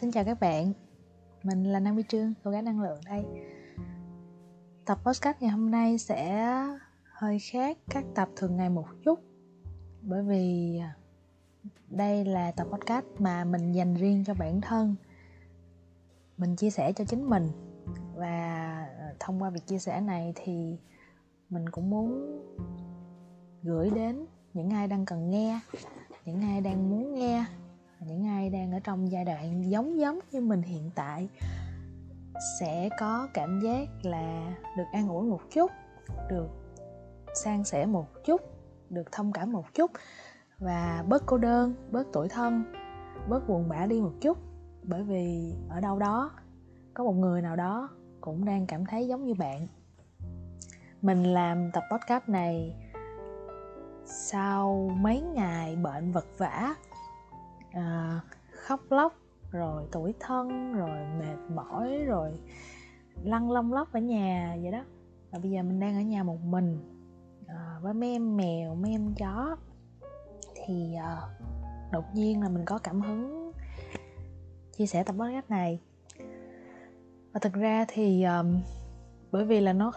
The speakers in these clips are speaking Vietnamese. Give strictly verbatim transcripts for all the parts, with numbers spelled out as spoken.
Xin chào các bạn, mình là Nam Vy Trương, cô gái năng lượng đây. Tập podcast ngày hôm nay sẽ hơi khác các tập thường ngày một chút, bởi vì đây là tập podcast mà mình dành riêng cho bản thân. Mình chia sẻ cho chính mình, và thông qua việc chia sẻ này thì mình cũng muốn gửi đến những ai đang cần nghe, những ai đang muốn nghe, những ai đang ở trong giai đoạn giống giống như mình hiện tại sẽ có cảm giác là được an ủi một chút, được san sẻ một chút, được thông cảm một chút, và bớt cô đơn, bớt tủi thân, bớt buồn bã đi một chút. Bởi vì ở đâu đó có một người nào đó cũng đang cảm thấy giống như bạn. Mình làm tập podcast này sau mấy ngày bệnh vật vã, à, khóc lóc, rồi tủi thân, rồi mệt mỏi, rồi lăn lông lóc ở nhà vậy đó. Và bây giờ mình đang ở nhà một mình, à, với mấy em mèo, mấy em chó. Thì à, đột nhiên là mình có cảm hứng chia sẻ tập podcast này. Và thực ra thì à, bởi vì là nó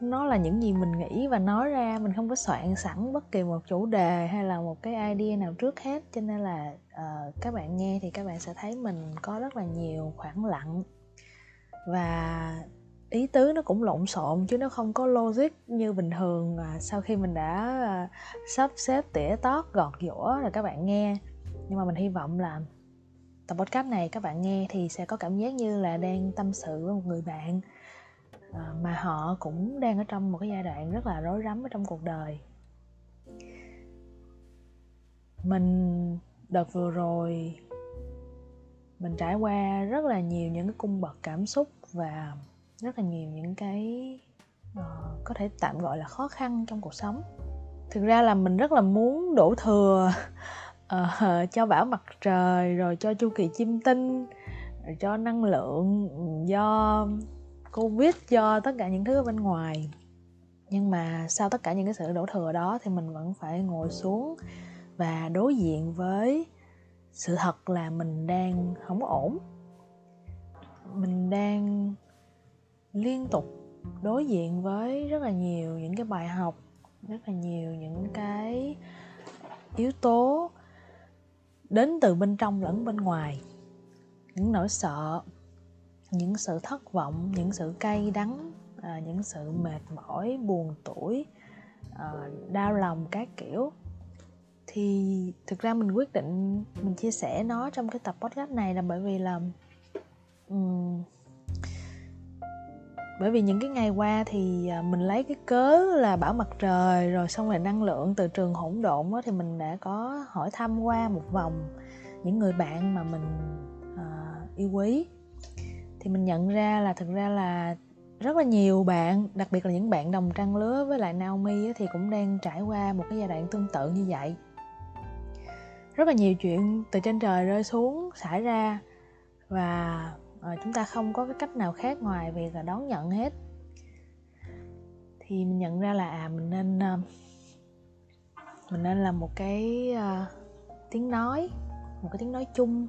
nó là những gì mình nghĩ và nói ra, mình không có soạn sẵn bất kỳ một chủ đề hay là một cái idea nào trước hết, cho nên là uh, các bạn nghe thì các bạn sẽ thấy mình có rất là nhiều khoảng lặng và ý tứ nó cũng lộn xộn, chứ nó không có logic như bình thường uh, sau khi mình đã uh, sắp xếp tỉa tót gọt giũa rồi các bạn nghe. Nhưng mà mình hy vọng là tập podcast này các bạn nghe thì sẽ có cảm giác như là đang tâm sự với một người bạn mà họ cũng đang ở trong một cái giai đoạn rất là rối rắm ở trong cuộc đời. Mình đợt vừa rồi mình trải qua rất là nhiều những cái cung bậc cảm xúc và rất là nhiều những cái uh, có thể tạm gọi là khó khăn trong cuộc sống. Thực ra là mình rất là muốn đổ thừa uh, cho bão mặt trời, rồi cho chu kỳ chiêm tinh, rồi cho năng lượng do Covid, do tất cả những thứ ở bên ngoài. Nhưng mà sau tất cả những cái sự đổ thừa đó thì mình vẫn phải ngồi xuống và đối diện với sự thật là mình đang không ổn. Mình đang liên tục đối diện với rất là nhiều những cái bài học, rất là nhiều những cái yếu tố đến từ bên trong lẫn bên ngoài. Những nỗi sợ, những sự thất vọng, những sự cay đắng, à, những sự mệt mỏi, buồn tủi, à, đau lòng các kiểu. Thì thực ra mình quyết định mình chia sẻ nó trong cái tập podcast này là bởi vì là um, bởi vì những cái ngày qua thì mình lấy cái cớ là bão mặt trời, rồi xong rồi năng lượng từ trường hỗn độn đó, thì mình đã có hỏi thăm qua một vòng những người bạn mà mình à, yêu quý. Thì mình nhận ra là thực ra là rất là nhiều bạn, đặc biệt là những bạn đồng trang lứa với lại Naomi thì cũng đang trải qua một cái giai đoạn tương tự như vậy. Rất là nhiều chuyện từ trên trời rơi xuống xảy ra, và chúng ta không có cái cách nào khác ngoài việc là đón nhận hết. Thì mình nhận ra là à, mình nên mình nên làm một cái uh, tiếng nói, một cái tiếng nói chung,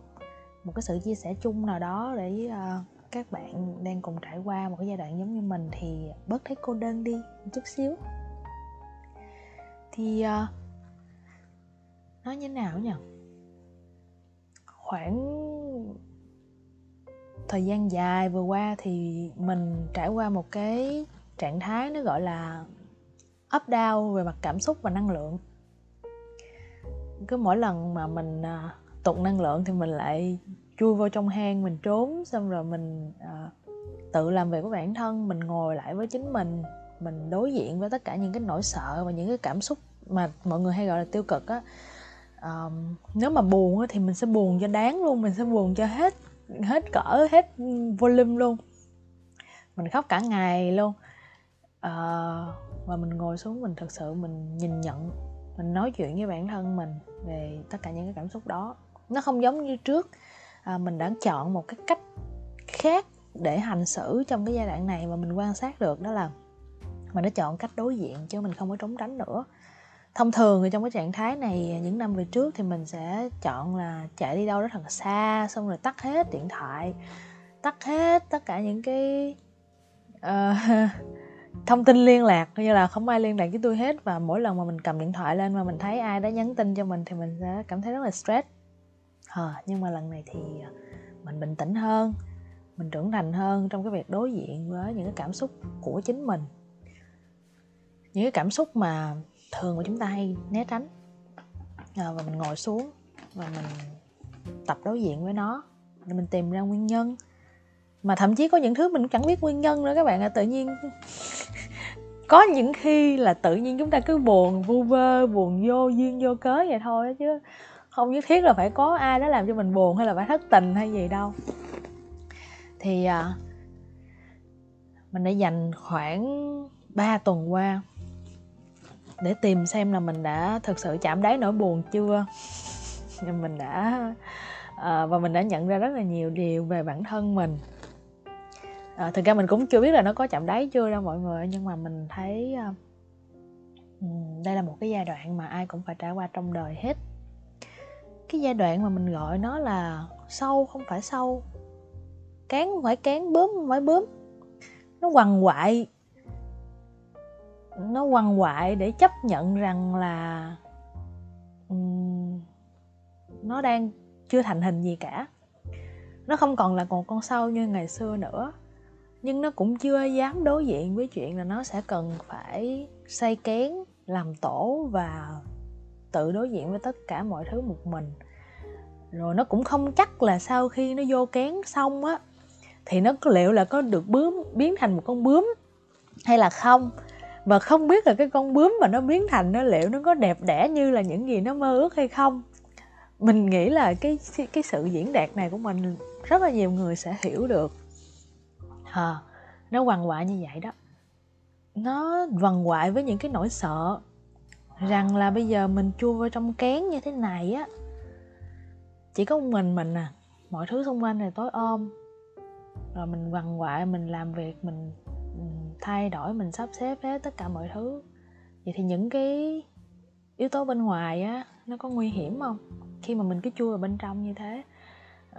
một cái sự chia sẻ chung nào đó để uh, các bạn đang cùng trải qua một cái giai đoạn giống như mình thì bớt thấy cô đơn đi một chút xíu. Thì uh, nói như thế nào nhỉ? Khoảng thời gian dài vừa qua thì mình trải qua một cái trạng thái nó gọi là up down về mặt cảm xúc và năng lượng. Cứ mỗi lần mà mình uh, tụt năng lượng thì mình lại chui vô trong hang, mình trốn, xong rồi mình à, tự làm việc với bản thân, mình ngồi lại với chính mình, mình đối diện với tất cả những cái nỗi sợ và những cái cảm xúc mà mọi người hay gọi là tiêu cực á. À, nếu mà buồn á, thì mình sẽ buồn cho đáng luôn, mình sẽ buồn cho hết hết cỡ, hết volume luôn. Mình khóc cả ngày luôn. À, và mình ngồi xuống, mình thật sự mình nhìn nhận, mình nói chuyện với bản thân mình về tất cả những cái cảm xúc đó. Nó không giống như trước, à, mình đã chọn một cái cách khác để hành xử trong cái giai đoạn này mà mình quan sát được, đó là mình đã chọn cách đối diện chứ mình không có trốn tránh nữa. Thông thường thì trong cái trạng thái này những năm về trước thì mình sẽ chọn là chạy đi đâu đó thật xa, xong rồi tắt hết điện thoại, tắt hết tất cả những cái uh, thông tin liên lạc, như là không ai liên lạc với tôi hết. Và mỗi lần mà mình cầm điện thoại lên mà mình thấy ai đã nhắn tin cho mình thì mình sẽ cảm thấy rất là stress. À, nhưng mà lần này thì mình bình tĩnh hơn, mình trưởng thành hơn trong cái việc đối diện với những cái cảm xúc của chính mình, những cái cảm xúc mà thường mà chúng ta hay né tránh. À, và mình ngồi xuống và mình tập đối diện với nó để mình tìm ra nguyên nhân. Mà thậm chí có những thứ mình chẳng biết nguyên nhân nữa các bạn ạ. À, tự nhiên có những khi là tự nhiên chúng ta cứ buồn vu vơ, buồn vô duyên vô cớ vậy thôi, chứ không nhất thiết là phải có ai đó làm cho mình buồn hay là phải thất tình hay gì đâu. Thì à, mình đã dành khoảng ba tuần qua để tìm xem là mình đã thực sự chạm đáy nỗi buồn chưa. Mình đã à, và mình đã nhận ra rất là nhiều điều về bản thân mình. À, thực ra mình cũng chưa biết là nó có chạm đáy chưa đâu mọi người, nhưng mà mình thấy à, đây là một cái giai đoạn mà ai cũng phải trải qua trong đời hết. Cái giai đoạn mà mình gọi nó là sâu không phải sâu, cán không phải cán, bướm không phải bướm. Nó quằn quại, nó quằn quại để chấp nhận rằng là um, nó đang chưa thành hình gì cả. Nó không còn là một con sâu như ngày xưa nữa, nhưng nó cũng chưa dám đối diện với chuyện là nó sẽ cần phải xây kén, làm tổ và tự đối diện với tất cả mọi thứ một mình. Rồi nó cũng không chắc là sau khi nó vô kén xong á thì nó liệu là có được bướm, biến thành một con bướm hay là không. Và không biết là cái con bướm mà nó biến thành nó liệu nó có đẹp đẽ như là những gì nó mơ ước hay không. Mình nghĩ là cái, cái sự diễn đạt này của mình rất là nhiều người sẽ hiểu được. À, nó quằn quại như vậy đó. Nó quằn quại với những cái nỗi sợ rằng là bây giờ mình chui vào trong kén như thế này á, chỉ có mình mình à, mọi thứ xung quanh này tối om. Rồi mình quằn quại, mình làm việc, mình thay đổi, mình sắp xếp hết tất cả mọi thứ. Vậy thì những cái yếu tố bên ngoài á, nó có nguy hiểm không? Khi mà mình cứ chui vào bên trong như thế,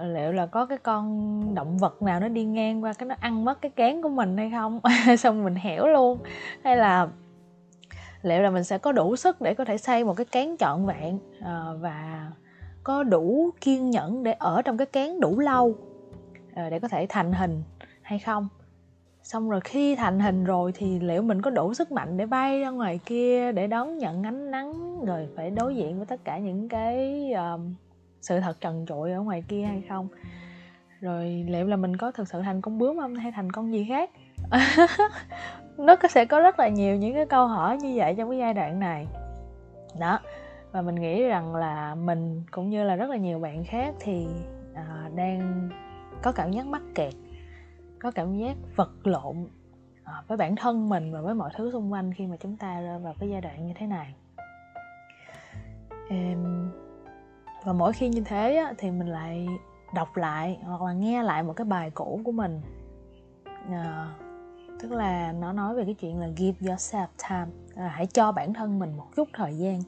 liệu là có cái con động vật nào nó đi ngang qua cái nó ăn mất cái kén của mình hay không? Xong mình hẻo luôn. Hay là liệu là mình sẽ có đủ sức để có thể xây một cái kén trọn vẹn à, và có đủ kiên nhẫn để ở trong cái kén đủ lâu à, để có thể thành hình hay không? Xong rồi khi thành hình rồi thì liệu mình có đủ sức mạnh để bay ra ngoài kia để đón nhận ánh nắng, rồi phải đối diện với tất cả những cái uh, sự thật trần trụi ở ngoài kia hay không? Rồi liệu là mình có thực sự thành con bướm không hay thành con gì khác? Nó sẽ có rất là nhiều những cái câu hỏi như vậy trong cái giai đoạn này đó. Và mình nghĩ rằng là mình cũng như là rất là nhiều bạn khác thì uh, đang có cảm giác mắc kẹt, có cảm giác vật lộn với bản thân mình và với mọi thứ xung quanh khi mà chúng ta rơi vào cái giai đoạn như thế này. Và mỗi khi như thế thì mình lại đọc lại hoặc là nghe lại một cái bài cũ của mình. À, tức là nó nói về cái chuyện là give yourself time, à, hãy cho bản thân mình một chút thời gian.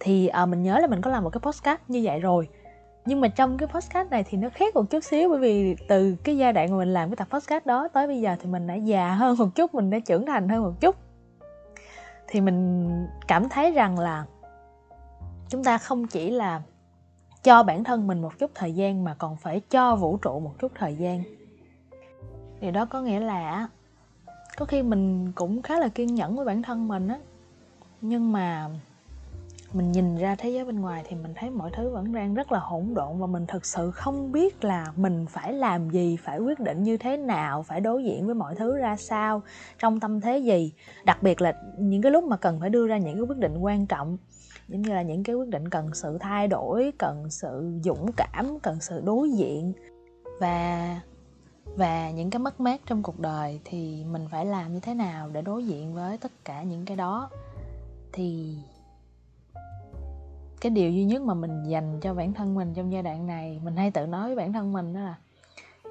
Thì à, mình nhớ là mình có làm một cái podcast như vậy rồi. Nhưng mà trong cái podcast này thì nó khác một chút xíu, bởi vì từ cái giai đoạn mà mình làm cái tập podcast đó tới bây giờ thì mình đã già hơn một chút, mình đã trưởng thành hơn một chút. Thì mình cảm thấy rằng là chúng ta không chỉ là cho bản thân mình một chút thời gian mà còn phải cho vũ trụ một chút thời gian. Điều đó có nghĩa là có khi mình cũng khá là kiên nhẫn với bản thân mình á, nhưng mà mình nhìn ra thế giới bên ngoài thì mình thấy mọi thứ vẫn đang rất là hỗn độn. Và mình thực sự không biết là mình phải làm gì, phải quyết định như thế nào, phải đối diện với mọi thứ ra sao, trong tâm thế gì. Đặc biệt là những cái lúc mà cần phải đưa ra những cái quyết định quan trọng, giống như là những cái quyết định cần sự thay đổi, cần sự dũng cảm, cần sự đối diện Và, và những cái mất mát trong cuộc đời. Thì mình phải làm như thế nào để đối diện với tất cả những cái đó? Thì cái điều duy nhất mà mình dành cho bản thân mình trong giai đoạn này, mình hay tự nói với bản thân mình đó là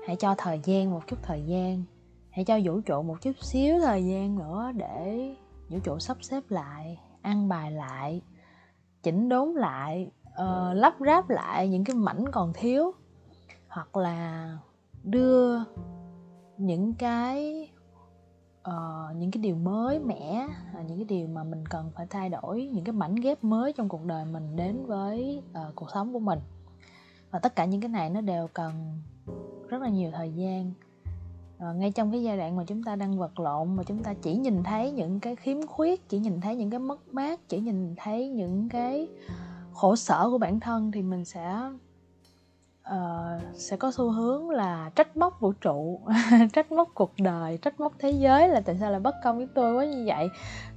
hãy cho thời gian một chút thời gian, hãy cho vũ trụ một chút xíu thời gian nữa để vũ trụ sắp xếp lại, an bài lại, chỉnh đốn lại, uh, lắp ráp lại những cái mảnh còn thiếu, hoặc là đưa những cái uh, những cái điều mới mẻ, những cái điều mà mình cần phải thay đổi, những cái mảnh ghép mới trong cuộc đời mình đến với uh, cuộc sống của mình. Và tất cả những cái này nó đều cần rất là nhiều thời gian. À, ngay trong cái giai đoạn mà chúng ta đang vật lộn, mà chúng ta chỉ nhìn thấy những cái khiếm khuyết, chỉ nhìn thấy những cái mất mát, chỉ nhìn thấy những cái khổ sở của bản thân, thì mình sẽ uh, sẽ có xu hướng là trách móc vũ trụ, trách móc cuộc đời, trách móc thế giới là tại sao lại bất công với tôi quá như vậy,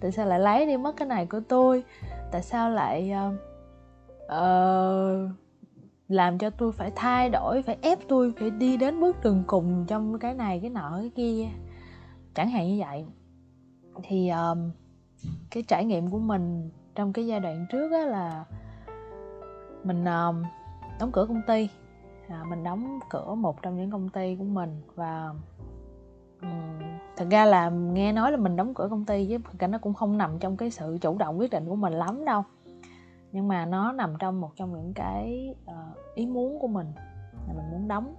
tại sao lại lấy đi mất cái này của tôi, tại sao lại uh, uh, làm cho tôi phải thay đổi, phải ép tôi phải đi đến bước đường cùng trong cái này, cái nọ, cái kia, chẳng hạn như vậy. Thì um, cái trải nghiệm của mình trong cái giai đoạn trước á là mình um, đóng cửa công ty, à, mình đóng cửa một trong những công ty của mình. Và um, thật ra là nghe nói là mình đóng cửa công ty, chứ thật ra nó cũng không nằm trong cái sự chủ động quyết định của mình lắm đâu, nhưng mà nó nằm trong một trong những cái uh, ý muốn của mình là mình muốn đóng.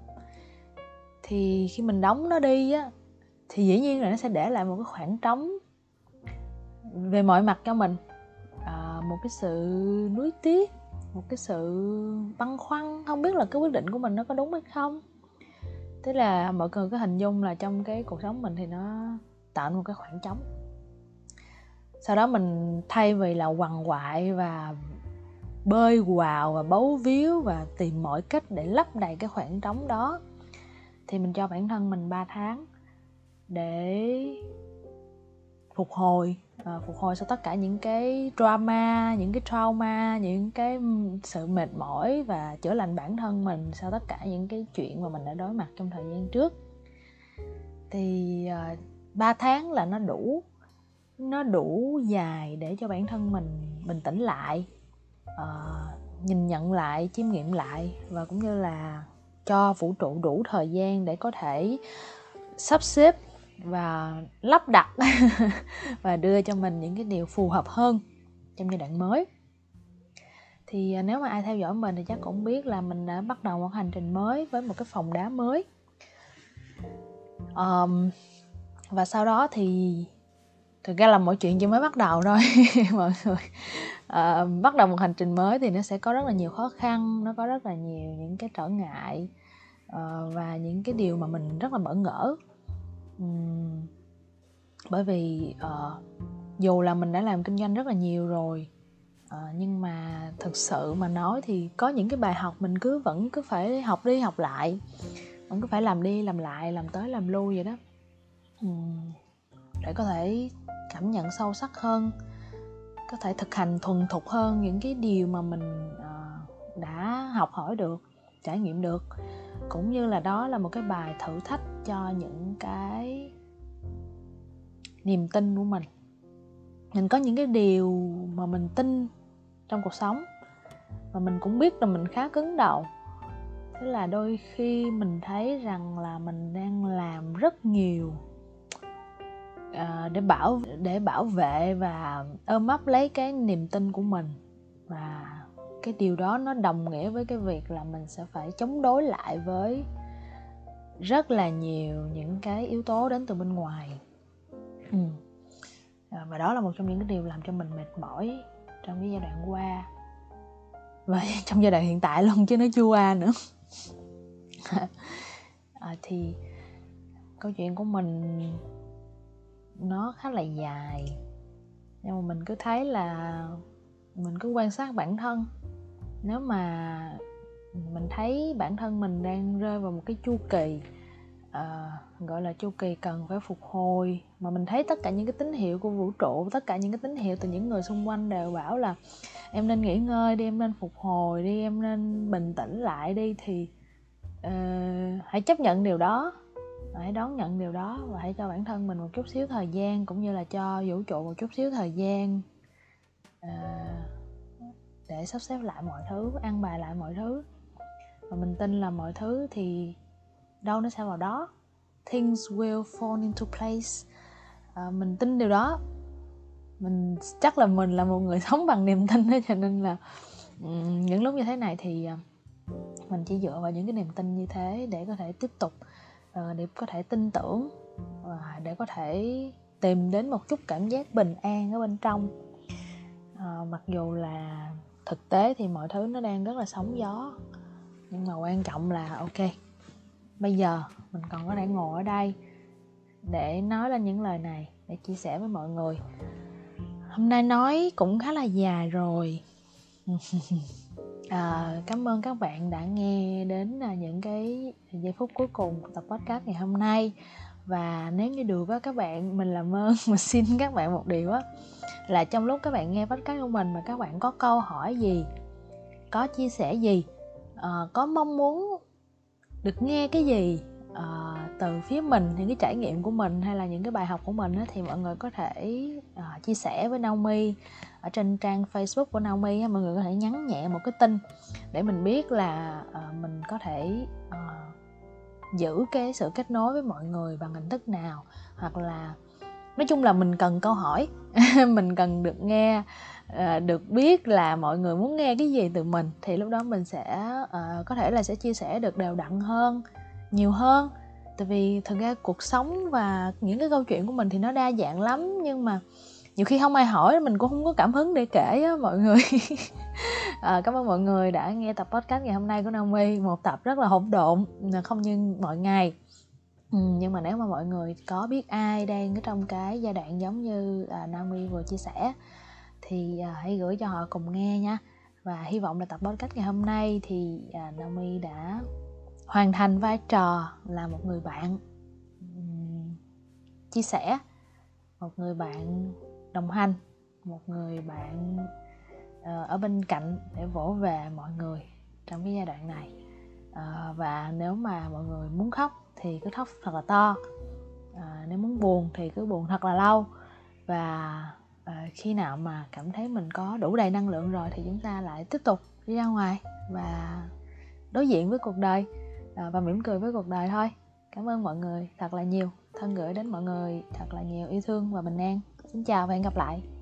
Thì khi mình đóng nó đi á, thì dĩ nhiên là nó sẽ để lại một cái khoảng trống về mọi mặt cho mình, uh, một cái sự nuối tiếc, một cái sự băn khoăn không biết là cái quyết định của mình nó có đúng hay không. Thế là mọi người có hình dung là trong cái cuộc sống mình thì nó tạo một cái khoảng trống. Sau đó mình thay vì là quằn quại và bơi quào và bấu víu và tìm mọi cách để lấp đầy cái khoảng trống đó, thì mình cho bản thân mình ba tháng để phục hồi, à, phục hồi sau tất cả những cái drama, những cái trauma, những cái sự mệt mỏi, và chữa lành bản thân mình sau tất cả những cái chuyện mà mình đã đối mặt trong thời gian trước. Thì à, ba tháng là nó đủ, nó đủ dài để cho bản thân mình bình tĩnh lại, uh, nhìn nhận lại, chiêm nghiệm lại, và cũng như là cho vũ trụ đủ thời gian để có thể sắp xếp và lắp đặt và đưa cho mình những cái điều phù hợp hơn trong giai đoạn mới. Thì uh, nếu mà ai theo dõi mình thì chắc cũng biết là mình đã bắt đầu một hành trình mới với một cái phòng đá mới. um, Và sau đó thì thực ra là mọi chuyện chỉ mới bắt đầu thôi mọi người. À, bắt đầu một hành trình mới thì nó sẽ có rất là nhiều khó khăn, nó có rất là nhiều những cái trở ngại, à, và những cái điều mà mình rất là bỡ ngỡ. uhm, Bởi vì à, dù là mình đã làm kinh doanh rất là nhiều rồi, à, nhưng mà thực sự mà nói thì có những cái bài học mình cứ vẫn cứ phải học đi học lại, vẫn cứ phải làm đi làm lại, làm tới làm lui vậy đó, uhm, để có thể cảm nhận sâu sắc hơn, có thể thực hành thuần thục hơn những cái điều mà mình uh, đã học hỏi được, trải nghiệm được. Cũng như là đó là một cái bài thử thách cho những cái niềm tin của mình. Mình có những cái điều mà mình tin trong cuộc sống, và mình cũng biết là mình khá cứng đầu. Thế là đôi khi mình thấy rằng là mình đang làm rất nhiều để bảo để bảo vệ và ôm ấp lấy cái niềm tin của mình, và cái điều đó nó đồng nghĩa với cái việc là mình sẽ phải chống đối lại với rất là nhiều những cái yếu tố đến từ bên ngoài. ừ. Và đó là một trong những cái điều làm cho mình mệt mỏi trong cái giai đoạn qua và trong giai đoạn hiện tại luôn, chứ nó chưa qua nữa. à, thì câu chuyện của mình nó khá là dài, nhưng mà mình cứ thấy là mình cứ quan sát bản thân. Nếu mà mình thấy bản thân mình đang rơi vào một cái chu kỳ à, gọi là chu kỳ cần phải phục hồi, mà mình thấy tất cả những cái tín hiệu của vũ trụ, tất cả những cái tín hiệu từ những người xung quanh đều bảo là em nên nghỉ ngơi đi, em nên phục hồi đi, em nên bình tĩnh lại đi, thì à, hãy chấp nhận điều đó, hãy đón nhận điều đó, và hãy cho bản thân mình một chút xíu thời gian, cũng như là cho vũ trụ một chút xíu thời gian à, để sắp xếp lại mọi thứ, an bài lại mọi thứ. Và mình tin là mọi thứ thì đâu nó sẽ vào đó, things will fall into place. à, Mình tin điều đó. mình chắc là mình là một người sống bằng niềm tin đó, cho nên là những lúc như thế này thì mình chỉ dựa vào những cái niềm tin như thế để có thể tiếp tục, để có thể tin tưởng, để có thể tìm đến một chút cảm giác bình an ở bên trong. Mặc dù là thực tế thì mọi thứ nó đang rất là sóng gió, nhưng mà quan trọng là ok, bây giờ mình còn có thể ngồi ở đây để nói lên những lời này, để chia sẻ với mọi người. Hôm nay nói cũng khá là dài rồi. à, Cảm ơn các bạn đã nghe đến những cái giây phút cuối cùng của tập podcast ngày hôm nay. Và nếu như được á, các bạn, mình làm ơn mà xin các bạn một điều á, là trong lúc các bạn nghe podcast của mình mà các bạn có câu hỏi gì, có chia sẻ gì, à, có mong muốn được nghe cái gì à, từ phía mình, những cái trải nghiệm của mình hay là những cái bài học của mình á, thì mọi người có thể à, chia sẻ với Naomi ở trên trang Facebook của Naomi á. Mọi người có thể nhắn nhẹ một cái tin để mình biết là à, mình có thể à, giữ cái sự kết nối với mọi người bằng hình thức nào, hoặc là nói chung là mình cần câu hỏi. Mình cần được nghe, được biết là mọi người muốn nghe cái gì từ mình, thì lúc đó mình sẽ có thể là sẽ chia sẻ được đều đặn hơn, nhiều hơn. Tại vì thực ra cuộc sống và những cái câu chuyện của mình thì nó đa dạng lắm, nhưng mà nhiều khi không ai hỏi mình cũng không có cảm hứng để kể á mọi người. à, Cảm ơn mọi người đã nghe tập podcast ngày hôm nay của Naomi. Một tập rất là hỗn độn, không như mọi ngày. Ừ, nhưng mà nếu mà mọi người có biết ai đang trong cái giai đoạn giống như à, Naomi vừa chia sẻ thì à, hãy gửi cho họ cùng nghe nha. Và hy vọng là tập podcast ngày hôm nay thì à, Naomi đã hoàn thành vai trò là một người bạn um, chia sẻ, một người bạn đồng hành, một người bạn uh, ở bên cạnh để vỗ về mọi người trong cái giai đoạn này. Uh, và nếu mà mọi người muốn khóc thì cứ khóc thật là to, à, nếu muốn buồn thì cứ buồn thật là lâu. Và à, khi nào mà cảm thấy mình có đủ đầy năng lượng rồi thì chúng ta lại tiếp tục đi ra ngoài và đối diện với cuộc đời, à, và mỉm cười với cuộc đời thôi. Cảm ơn mọi người thật là nhiều. Thân gửi đến mọi người thật là nhiều yêu thương và bình an. Xin chào và hẹn gặp lại.